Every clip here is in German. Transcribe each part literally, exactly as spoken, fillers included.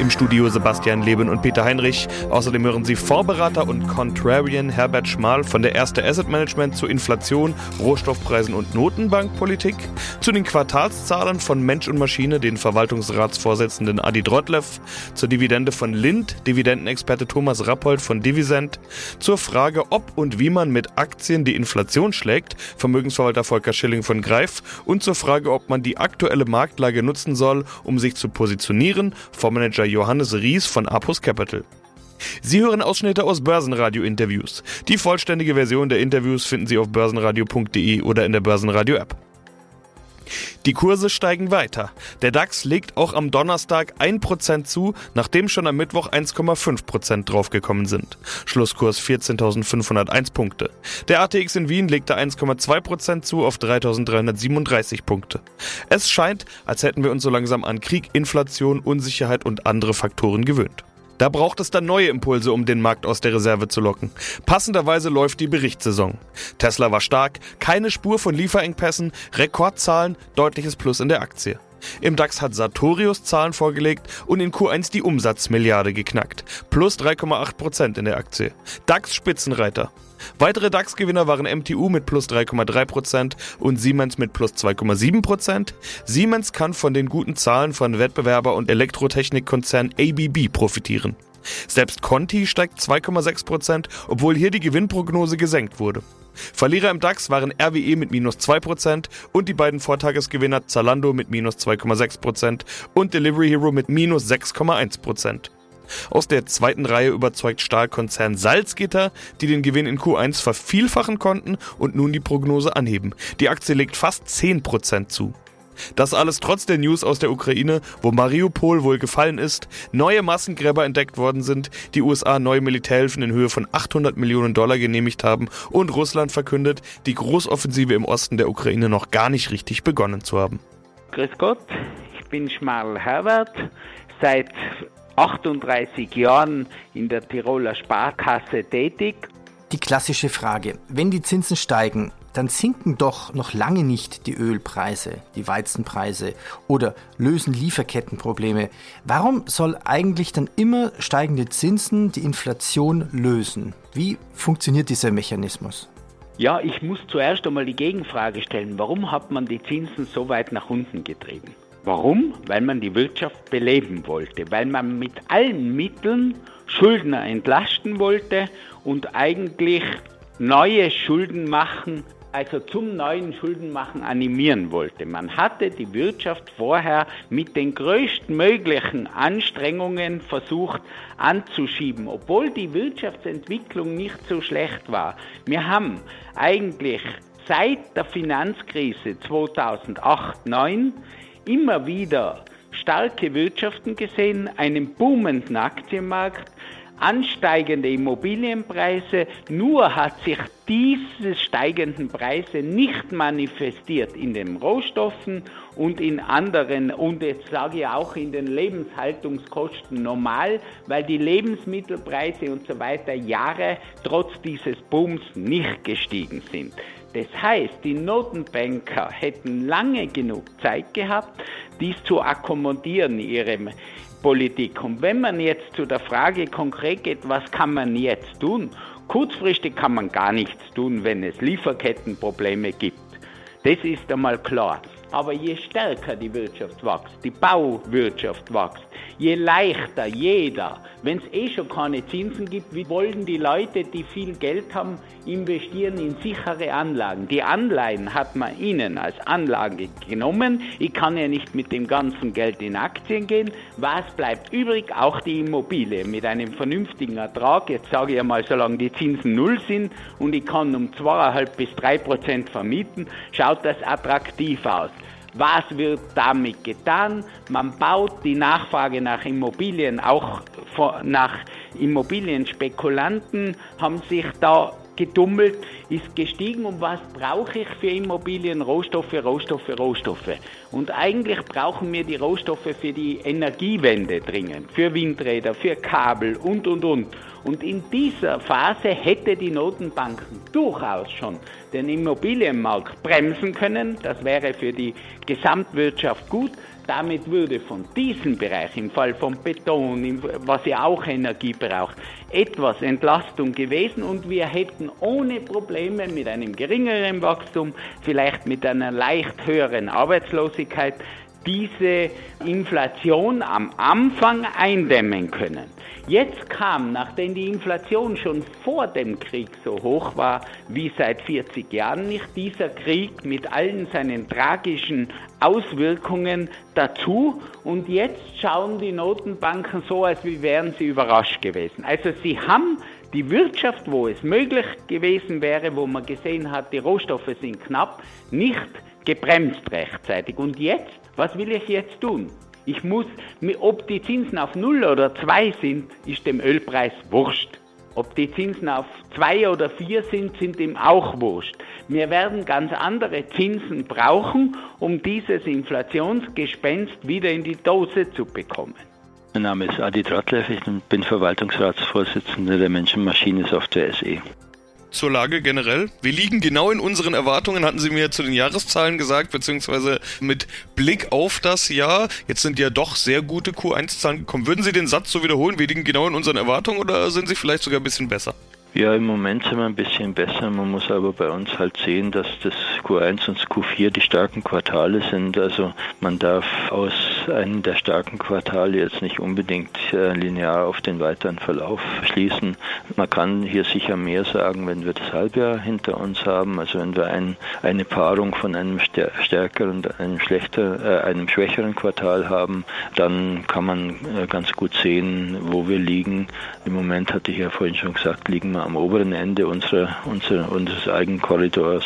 Im Studio Sebastian Leben und Peter Heinrich. Außerdem hören Sie Vorberater und Contrarian Herbert Schmal von der Erste Asset Management zu Inflation, Rohstoffpreisen und Notenbankpolitik, zu den Quartalszahlen von Mensch und Maschine, den Verwaltungsratsvorsitzenden Adi Drotleff, zur Dividende von Lindt, Dividendenexperte Thomas Rappold von Divizend, zur Frage, ob und wie man mit Aktien die Inflation schlägt, Vermögensverwalter Volker Schilling von Greif, und zur Frage, ob man die aktuelle Marktlage nutzen soll, um sich zu positionieren, Fondsmanager Johannes Ries von Apus Capital. Sie hören Ausschnitte aus Börsenradio-Interviews. Die vollständige Version der Interviews finden Sie auf börsenradio punkt de oder in der Börsenradio-App. Die Kurse steigen weiter. Der DAX legt auch am Donnerstag ein Prozent zu, nachdem schon am Mittwoch eins Komma fünf Prozent draufgekommen sind. Schlusskurs vierzehntausendfünfhunderteins Punkte. Der A T X in Wien legte eins Komma zwei Prozent zu auf dreitausenddreihundertsiebenunddreißig Punkte. Es scheint, als hätten wir uns so langsam an Krieg, Inflation, Unsicherheit und andere Faktoren gewöhnt. Da braucht es dann neue Impulse, um den Markt aus der Reserve zu locken. Passenderweise läuft die Berichtssaison. Tesla war stark, keine Spur von Lieferengpässen, Rekordzahlen, deutliches Plus in der Aktie. Im DAX hat Sartorius Zahlen vorgelegt und in Q eins die Umsatzmilliarde geknackt. Plus drei Komma acht Prozent in der Aktie. DAX-Spitzenreiter. Weitere DAX-Gewinner waren M T U mit plus drei Komma drei Prozent und Siemens mit plus zwei Komma sieben Prozent. Siemens kann von den guten Zahlen von Wettbewerber und Elektrotechnikkonzern A B B profitieren. Selbst Conti steigt zwei Komma sechs Prozent, obwohl hier die Gewinnprognose gesenkt wurde. Verlierer im DAX waren R W E mit minus zwei Prozent und die beiden Vortagesgewinner Zalando mit minus zwei Komma sechs Prozent und Delivery Hero mit minus sechs Komma eins Prozent. Aus der zweiten Reihe überzeugt Stahlkonzern Salzgitter, die den Gewinn in Q eins vervielfachen konnten und nun die Prognose anheben. Die Aktie legt fast zehn Prozent zu. Das alles trotz der News aus der Ukraine, wo Mariupol wohl gefallen ist, neue Massengräber entdeckt worden sind, die U S A neue Militärhilfen in Höhe von achthundert Millionen Dollar genehmigt haben und Russland verkündet, die Großoffensive im Osten der Ukraine noch gar nicht richtig begonnen zu haben. Grüß Gott, ich bin Schmal Herbert, seit achtunddreißig Jahren in der Tiroler Sparkasse tätig. Die klassische Frage, wenn die Zinsen steigen, dann sinken doch noch lange nicht die Ölpreise, die Weizenpreise oder lösen Lieferkettenprobleme. Warum soll eigentlich dann immer steigende Zinsen die Inflation lösen? Wie funktioniert dieser Mechanismus? Ja, ich muss zuerst einmal die Gegenfrage stellen. Warum hat man die Zinsen so weit nach unten getrieben? Warum? Weil man die Wirtschaft beleben wollte, weil man mit allen Mitteln Schuldner entlasten wollte und eigentlich neue Schulden machen, also zum neuen Schuldenmachen animieren wollte. Man hatte die Wirtschaft vorher mit den größtmöglichen Anstrengungen versucht anzuschieben, obwohl die Wirtschaftsentwicklung nicht so schlecht war. Wir haben eigentlich seit der Finanzkrise zweitausendacht neunzehn immer wieder starke Wirtschaften gesehen, einen boomenden Aktienmarkt, ansteigende Immobilienpreise, nur hat sich diese steigenden Preise nicht manifestiert in den Rohstoffen und in anderen, und jetzt sage ich auch in den Lebenshaltungskosten normal, weil die Lebensmittelpreise und so weiter Jahre trotz dieses Booms nicht gestiegen sind. Das heißt, die Notenbanker hätten lange genug Zeit gehabt, dies zu akkommodieren, ihre Politik. Und wenn man jetzt zu der Frage konkret geht, was kann man jetzt tun? Kurzfristig kann man gar nichts tun, wenn es Lieferkettenprobleme gibt. Das ist einmal klar. Aber je stärker die Wirtschaft wächst, die Bauwirtschaft wächst, je leichter jeder, wenn es eh schon keine Zinsen gibt, wie wollen die Leute, die viel Geld haben, investieren in sichere Anlagen? Die Anleihen hat man ihnen als Anlage genommen. Ich kann ja nicht mit dem ganzen Geld in Aktien gehen. Was bleibt übrig? Auch die Immobilie mit einem vernünftigen Ertrag. Jetzt sage ich einmal, solange die Zinsen null sind und ich kann um zwei Komma fünf bis drei Prozent vermieten, schaut das attraktiv aus. Was wird damit getan? Man baut die Nachfrage nach Immobilien, auch nach Immobilienspekulanten haben sich da gedummelt, ist gestiegen. Und was brauche ich für Immobilien? Rohstoffe, Rohstoffe, Rohstoffe. Und eigentlich brauchen wir die Rohstoffe für die Energiewende dringend, für Windräder, für Kabel und, und, und. Und in dieser Phase hätte die Notenbanken durchaus schon den Immobilienmarkt bremsen können. Das wäre für die Gesamtwirtschaft gut. Damit würde von diesem Bereich, im Fall von Beton, was ja auch Energie braucht, etwas Entlastung gewesen, und wir hätten ohne Probleme mit einem geringeren Wachstum, vielleicht mit einer leicht höheren Arbeitslosigkeit, diese Inflation am Anfang eindämmen können. Jetzt kam, nachdem die Inflation schon vor dem Krieg so hoch war wie seit vierzig Jahren nicht, dieser Krieg mit allen seinen tragischen Auswirkungen dazu, und jetzt schauen die Notenbanken so, als wären sie überrascht gewesen. Also sie haben die Wirtschaft, wo es möglich gewesen wäre, wo man gesehen hat, die Rohstoffe sind knapp, nicht gebremst rechtzeitig. Und jetzt, was will ich jetzt tun? Ich muss, ob die Zinsen auf null oder zwei sind, ist dem Ölpreis wurscht. Ob die Zinsen auf zwei oder vier sind, sind ihm auch wurscht. Wir werden ganz andere Zinsen brauchen, um dieses Inflationsgespenst wieder in die Dose zu bekommen. Mein Name ist Adi Drotleff, ich bin Verwaltungsratsvorsitzender der Mensch und Maschine Software S E. Zur Lage generell. Wir liegen genau in unseren Erwartungen, hatten Sie mir zu den Jahreszahlen gesagt, beziehungsweise mit Blick auf das Jahr. Jetzt sind ja doch sehr gute Q eins Zahlen gekommen. Würden Sie den Satz so wiederholen, wir liegen genau in unseren Erwartungen, oder sind Sie vielleicht sogar ein bisschen besser? Ja, im Moment sind wir ein bisschen besser. Man muss aber bei uns halt sehen, dass das Q eins und das Q vier die starken Quartale sind. Also man darf aus einem der starken Quartale jetzt nicht unbedingt linear auf den weiteren Verlauf schließen. Man kann hier sicher mehr sagen, wenn wir das Halbjahr hinter uns haben. Also wenn wir ein, eine Paarung von einem stärkeren und einem, schlechter, äh, einem schwächeren Quartal haben, dann kann man ganz gut sehen, wo wir liegen. Im Moment, hatte ich ja vorhin schon gesagt, liegen wir am oberen Ende unserer, unserer, unseres eigenen Korridors.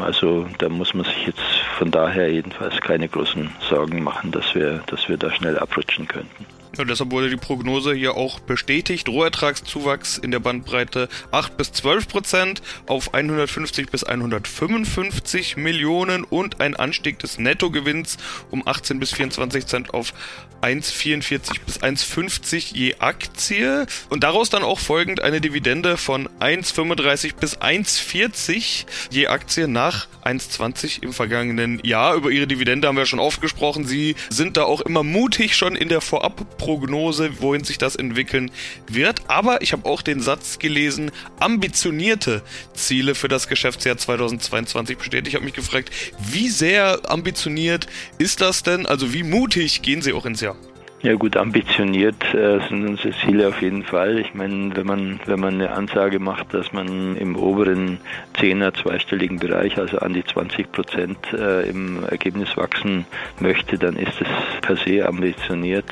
Also da muss man sich jetzt von daher jedenfalls keine großen Sorgen machen, dass wir, dass wir da schnell abrutschen könnten. Ja, deshalb wurde die Prognose hier auch bestätigt. Rohertragszuwachs in der Bandbreite acht bis zwölf Prozent auf hundertfünfzig bis hundertfünfundfünfzig Millionen und ein Anstieg des Nettogewinns um achtzehn bis vierundzwanzig Cent auf eins Komma vierundvierzig bis eins Komma fünfzig je Aktie. Und daraus dann auch folgend eine Dividende von eins Komma fünfunddreißig bis eins Komma vierzig je Aktie nach eins Komma zwanzig im vergangenen Jahr. Über Ihre Dividende haben wir schon oft gesprochen. Sie sind da auch immer mutig schon in der Vorab Prognose, wohin sich das entwickeln wird. Aber ich habe auch den Satz gelesen, ambitionierte Ziele für das Geschäftsjahr zweitausendzweiundzwanzig bestätigt. Ich habe mich gefragt, wie sehr ambitioniert ist das denn? Also wie mutig gehen Sie auch ins Jahr? Ja gut, ambitioniert äh, sind unsere Ziele auf jeden Fall. Ich meine, wenn man wenn man eine Ansage macht, dass man im oberen Zehner zweistelligen Bereich, also an die zwanzig Prozent äh, im Ergebnis wachsen möchte, dann ist es per se ambitioniert.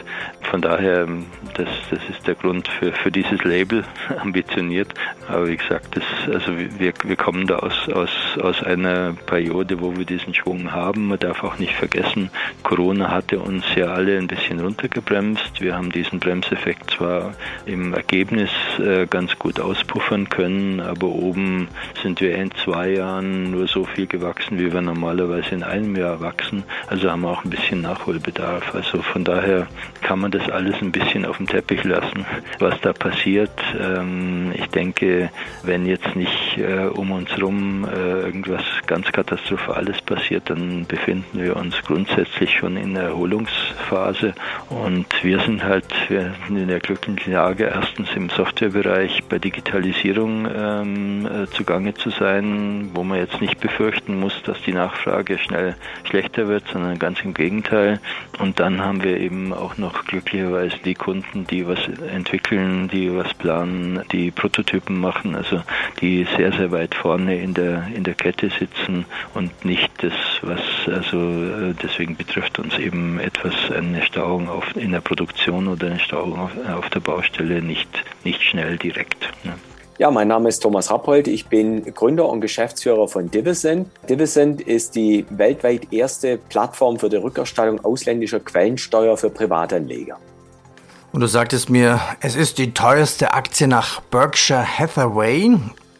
Von daher, das das ist der Grund für für dieses Label ambitioniert. Aber wie gesagt, das, also wir wir kommen da aus aus aus einer Periode, wo wir diesen Schwung haben. Man darf auch nicht vergessen, Corona hatte uns ja alle ein bisschen runtergebracht. Bremst. Wir haben diesen Bremseffekt zwar im Ergebnis äh, ganz gut auspuffern können, aber oben sind wir in zwei Jahren nur so viel gewachsen, wie wir normalerweise in einem Jahr wachsen. Also haben wir auch ein bisschen Nachholbedarf. Also von daher kann man das alles ein bisschen auf dem Teppich lassen, was da passiert. Ähm, ich denke, wenn jetzt nicht äh, um uns rum äh, irgendwas ganz Katastrophales passiert, dann befinden wir uns grundsätzlich schon in der Erholungsphase. Und wir sind halt wir sind in der glücklichen Lage, erstens im Softwarebereich bei Digitalisierung ähm, zugange zu sein, wo man jetzt nicht befürchten muss, dass die Nachfrage schnell schlechter wird, sondern ganz im Gegenteil. Und dann haben wir eben auch noch glücklicherweise die Kunden, die was entwickeln, die was planen, die Prototypen machen, also die sehr, sehr weit vorne in der in der Kette sitzen und nicht das, was, also deswegen betrifft uns eben etwas eine Stauung auf in der Produktion oder eine Stauung auf, auf der Baustelle nicht, nicht schnell direkt. Ne? Ja, mein Name ist Thomas Rappold. Ich bin Gründer und Geschäftsführer von Divizend. Divizend ist die weltweit erste Plattform für die Rückerstattung ausländischer Quellensteuer für Privatanleger. Und du sagtest mir, es ist die teuerste Aktie nach Berkshire Hathaway.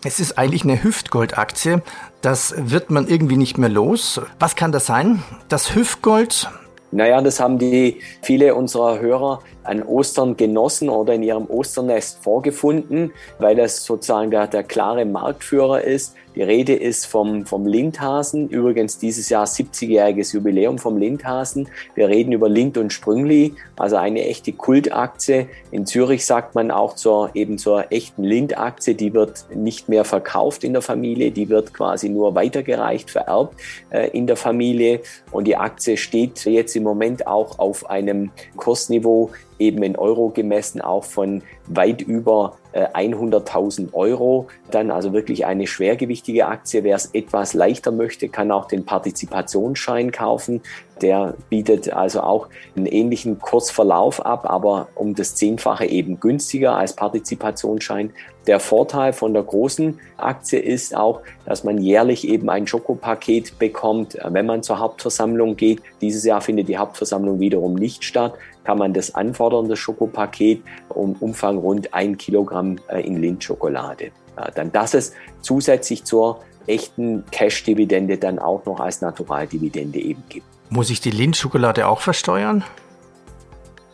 Es ist eigentlich eine Hüftgoldaktie. Das wird man irgendwie nicht mehr los. Was kann das sein? Das Hüftgold? Naja, das haben die viele unserer Hörer an Ostern genossen oder in ihrem Osternest vorgefunden, weil das sozusagen der, der klare Marktführer ist. Die Rede ist vom, vom Lindhasen, übrigens dieses Jahr siebzigjähriges Jubiläum vom Lindhasen. Wir reden über Lindt und Sprüngli, also eine echte Kultaktie. In Zürich sagt man auch zur, eben zur echten Lindt-Aktie, die wird nicht mehr verkauft in der Familie, die wird quasi nur weitergereicht, vererbt äh, in der Familie. Und die Aktie steht jetzt im Moment auch auf einem Kursniveau, eben in Euro gemessen, auch von weit über hunderttausend Euro. Dann also wirklich eine schwergewichtige Aktie. Wer es etwas leichter möchte, kann auch den Partizipationsschein kaufen. Der bietet also auch einen ähnlichen Kursverlauf ab, aber um das Zehnfache eben günstiger als Partizipationsschein. Der Vorteil von der großen Aktie ist auch, dass man jährlich eben ein Schokopaket bekommt, wenn man zur Hauptversammlung geht. Dieses Jahr findet die Hauptversammlung wiederum nicht statt. Kann man das anfordern, das Schokopaket, um Umfang rund ein Kilogramm in Lindt-Schokolade. Dann das ist zusätzlich zur echten Cash-Dividende dann auch noch als Naturaldividende eben gibt. Muss ich die Lindt-Schokolade auch versteuern?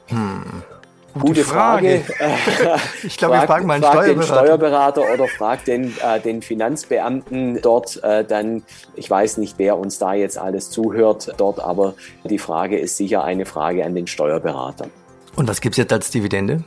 Hm. Gute, Gute Frage. Frage. Ich glaube, ich frage mal einen frag Steuerberater. Den Steuerberater oder frag den, äh, den Finanzbeamten dort, äh, dann, ich weiß nicht, wer uns da jetzt alles zuhört dort, aber die Frage ist sicher eine Frage an den Steuerberater. Und was gibt's jetzt als Dividende?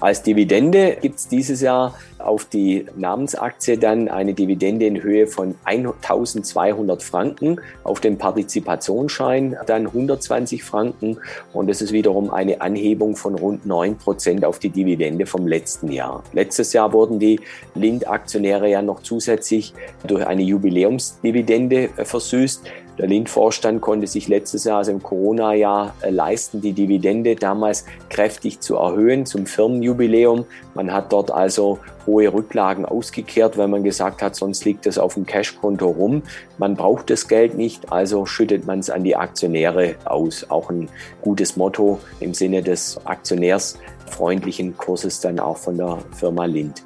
Als Dividende gibt's dieses Jahr auf die Namensaktie dann eine Dividende in Höhe von eintausendzweihundert Franken, auf den Partizipationsschein dann hundertzwanzig Franken und das ist wiederum eine Anhebung von rund neun Prozent auf die Dividende vom letzten Jahr. Letztes Jahr wurden die Lindt-Aktionäre ja noch zusätzlich durch eine Jubiläumsdividende versüßt. Der Lindt-Vorstand konnte sich letztes Jahr, also im Corona-Jahr, leisten, die Dividende damals kräftig zu erhöhen zum Firmenjubiläum. Man hat dort also hohe Rücklagen ausgekehrt, weil man gesagt hat, sonst liegt es auf dem Cashkonto rum. Man braucht das Geld nicht, also schüttet man es an die Aktionäre aus. Auch ein gutes Motto im Sinne des aktionärsfreundlichen Kurses dann auch von der Firma Lindt.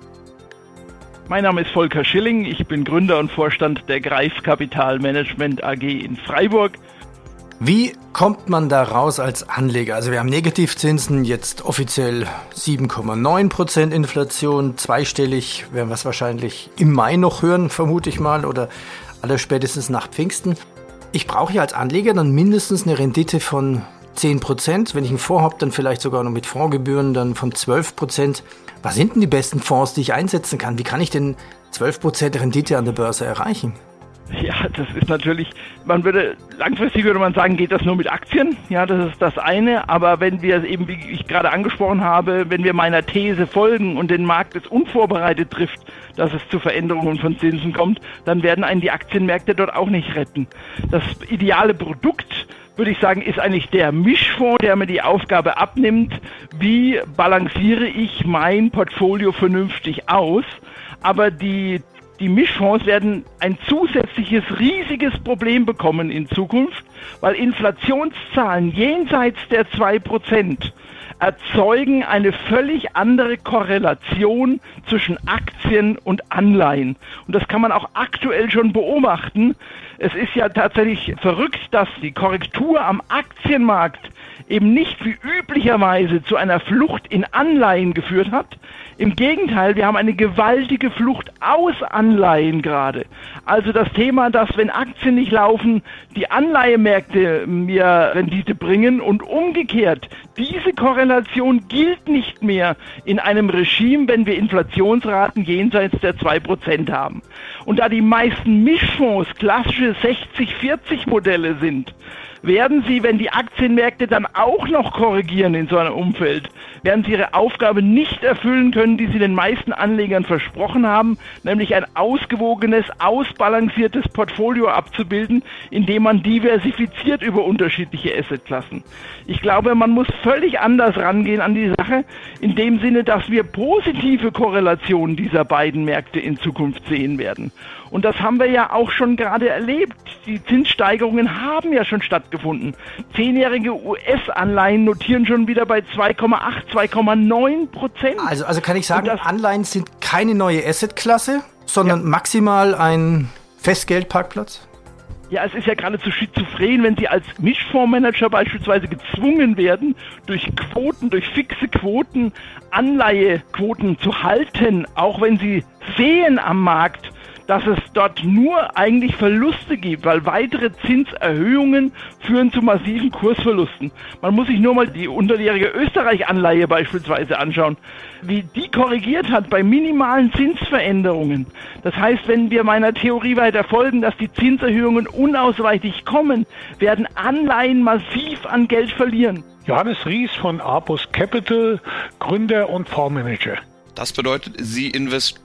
Mein Name ist Volker Schilling, ich bin Gründer und Vorstand der Greif Kapitalmanagement A G in Freiburg. Wie kommt man da raus als Anleger? Also wir haben Negativzinsen, jetzt offiziell sieben Komma neun Prozent Inflation, zweistellig, werden wir es wahrscheinlich im Mai noch hören, vermute ich mal, oder aller spätestens nach Pfingsten. Ich brauche ja als Anleger dann mindestens eine Rendite von zehn Prozent, wenn ich einen Fonds habe, dann vielleicht sogar noch mit Fondsgebühren dann von zwölf Prozent. Was sind denn die besten Fonds, die ich einsetzen kann? Wie kann ich denn zwölf Prozent Rendite an der Börse erreichen? Ja, das ist natürlich, man würde, langfristig würde man sagen, geht das nur mit Aktien? Ja, das ist das eine. Aber wenn wir es eben, wie ich gerade angesprochen habe, wenn wir meiner These folgen und den Markt es unvorbereitet trifft, dass es zu Veränderungen von Zinsen kommt, dann werden einen die Aktienmärkte dort auch nicht retten. Das ideale Produkt, würde ich sagen, ist eigentlich der Mischfonds, der mir die Aufgabe abnimmt, wie balanciere ich mein Portfolio vernünftig aus. Aber die, die Mischfonds werden ein zusätzliches, riesiges Problem bekommen in Zukunft, weil Inflationszahlen jenseits der zwei Prozent erzeugen eine völlig andere Korrelation zwischen Aktien und Anleihen. Und das kann man auch aktuell schon beobachten. Es ist ja tatsächlich verrückt, dass die Korrektur am Aktienmarkt eben nicht wie üblicherweise zu einer Flucht in Anleihen geführt hat. Im Gegenteil, wir haben eine gewaltige Flucht aus Anleihen gerade. Also das Thema, dass wenn Aktien nicht laufen, die Anleihemärkte mir Rendite bringen und umgekehrt. Diese Korrelation gilt nicht mehr in einem Regime, wenn wir Inflationsraten jenseits der zwei Prozent haben. Und da die meisten Mischfonds klassische sechzig vierzig Modelle sind, werden sie, wenn die Aktienmärkte dann auch noch korrigieren in so einem Umfeld, werden sie ihre Aufgabe nicht erfüllen können, die sie den meisten Anlegern versprochen haben, nämlich ein ausgewogenes, ausbalanciertes Portfolio abzubilden, indem man diversifiziert über unterschiedliche Assetklassen. Ich glaube, man muss völlig anders rangehen an die Sache, in dem Sinne, dass wir positive Korrelationen dieser beiden Märkte in Zukunft sehen werden. Und das haben wir ja auch schon gerade erlebt. Die Zinssteigerungen haben ja schon stattgefunden. Zehnjährige U S-Anleihen notieren schon wieder bei zwei Komma acht, zwei Komma neun Prozent. Also, also kann ich sagen, Anleihen sind keine neue Assetklasse, sondern ja. maximal ein Festgeldparkplatz? Ja, es ist ja geradezu schizophren, wenn Sie als Mischfondsmanager beispielsweise gezwungen werden, durch Quoten, durch fixe Quoten, Anleihequoten zu halten, auch wenn Sie sehen am Markt, dass es dort nur eigentlich Verluste gibt, weil weitere Zinserhöhungen führen zu massiven Kursverlusten. Man muss sich nur mal die unterjährige Österreich-Anleihe beispielsweise anschauen, wie die korrigiert hat bei minimalen Zinsveränderungen. Das heißt, wenn wir meiner Theorie weiter folgen, dass die Zinserhöhungen unausweichlich kommen, werden Anleihen massiv an Geld verlieren. Johannes Ries von Apus Capital, Gründer und Fondsmanager. Das bedeutet, Sie investieren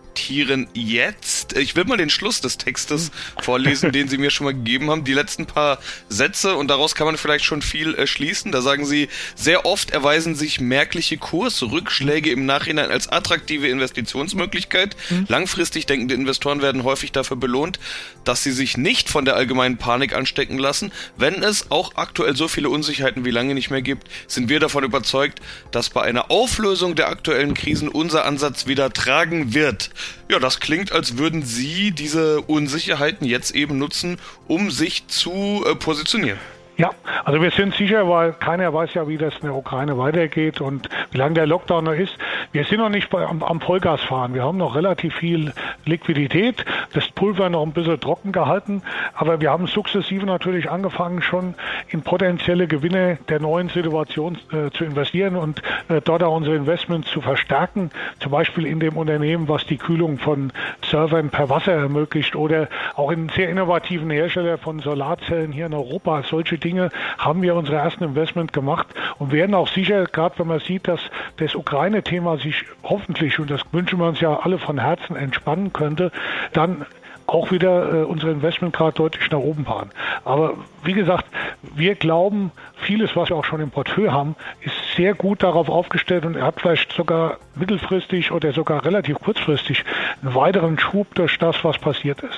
jetzt. Ich will mal den Schluss des Textes vorlesen, den Sie mir schon mal gegeben haben. Die letzten paar Sätze, und daraus kann man vielleicht schon viel äh, schließen. Da sagen Sie, sehr oft erweisen sich merkliche Kursrückschläge im Nachhinein als attraktive Investitionsmöglichkeit. Mhm. Langfristig denkende Investoren werden häufig dafür belohnt, dass sie sich nicht von der allgemeinen Panik anstecken lassen. Wenn es auch aktuell so viele Unsicherheiten wie lange nicht mehr gibt, sind wir davon überzeugt, dass bei einer Auflösung der aktuellen Krisen unser Ansatz wieder tragen wird. Ja, das klingt, als würden Sie diese Unsicherheiten jetzt eben nutzen, um sich zu äh, positionieren. Ja, also wir sind sicher, weil keiner weiß ja, wie das in der Ukraine weitergeht und wie lange der Lockdown noch ist. Wir sind noch nicht bei, am, am Vollgas fahren. Wir haben noch relativ viel Liquidität, das Pulver noch ein bisschen trocken gehalten, aber wir haben sukzessive natürlich angefangen, schon in potenzielle Gewinne der neuen Situation äh, zu investieren und äh, dort auch unsere Investments zu verstärken, zum Beispiel in dem Unternehmen, was die Kühlung von Servern per Wasser ermöglicht, oder auch in sehr innovativen Hersteller von Solarzellen hier in Europa. Solche Dinge Dinge haben wir unsere ersten Investment gemacht und werden auch sicher, gerade wenn man sieht, dass das Ukraine-Thema sich hoffentlich, und das wünschen wir uns ja alle von Herzen, entspannen könnte, dann auch wieder äh, unsere Investmentgrad deutlich nach oben fahren. Aber wie gesagt, wir glauben, vieles, was wir auch schon im Portfolio haben, ist sehr gut darauf aufgestellt und hat vielleicht sogar mittelfristig oder sogar relativ kurzfristig einen weiteren Schub durch das, was passiert ist.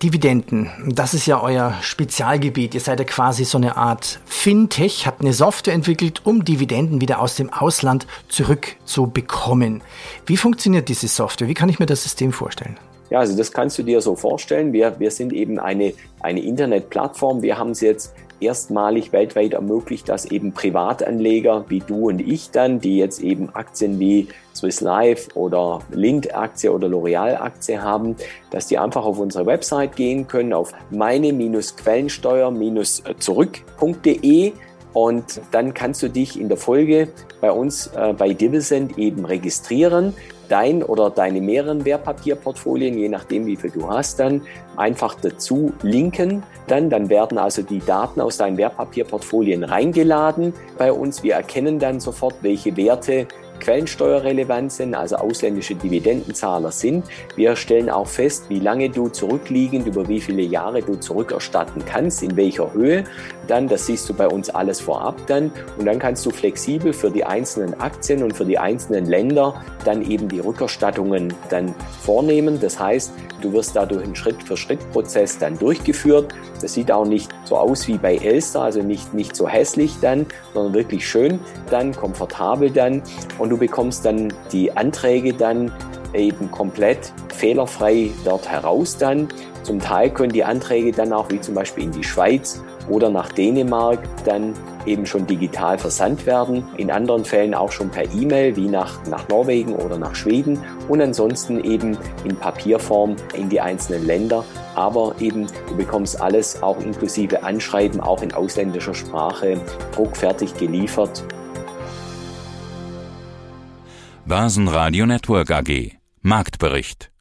Dividenden, das ist ja euer Spezialgebiet. Ihr seid ja quasi so eine Art Fintech, habt eine Software entwickelt, um Dividenden wieder aus dem Ausland zurückzubekommen. Wie funktioniert diese Software? Wie kann ich mir das System vorstellen? Ja, also das kannst du dir so vorstellen. Wir, wir sind eben eine, eine Internetplattform. Wir haben es jetzt erstmalig weltweit ermöglicht, dass eben Privatanleger wie du und ich dann, die jetzt eben Aktien wie Swiss Life oder Lindt-Aktie oder L'Oreal-Aktie haben, dass die einfach auf unsere Website gehen können, auf meine Bindestrich quellensteuer Bindestrich zurück Punkt de, und dann kannst du dich in der Folge bei uns äh, bei Divizend eben registrieren, dein oder deine mehreren Wertpapierportfolien, je nachdem wie viel du hast, dann einfach dazu linken. Dann, dann werden also die Daten aus deinen Wertpapierportfolien reingeladen bei uns. Wir erkennen dann sofort, welche Werte quellensteuerrelevant sind, also ausländische Dividendenzahler sind. Wir stellen auch fest, wie lange du zurückliegend, über wie viele Jahre du zurückerstatten kannst, in welcher Höhe. Dann, das siehst du bei uns alles vorab dann. Und dann kannst du flexibel für die einzelnen Aktien und für die einzelnen Länder dann eben die Rückerstattungen dann vornehmen. Das heißt, du wirst dadurch einen Schritt-für-Schritt-Prozess dann durchgeführt. Das sieht auch nicht so aus wie bei Elster, also nicht, nicht so hässlich dann, sondern wirklich schön dann, komfortabel dann. Und du bekommst dann die Anträge dann eben komplett fehlerfrei dort heraus dann. Zum Teil können die Anträge dann auch, wie zum Beispiel in die Schweiz oder nach Dänemark, dann eben schon digital versandt werden. In anderen Fällen auch schon per E-Mail, wie nach, nach Norwegen oder nach Schweden. Und ansonsten eben in Papierform in die einzelnen Länder. Aber eben, du bekommst alles auch inklusive Anschreiben, auch in ausländischer Sprache, druckfertig geliefert. Börsenradio Network A G. Marktbericht.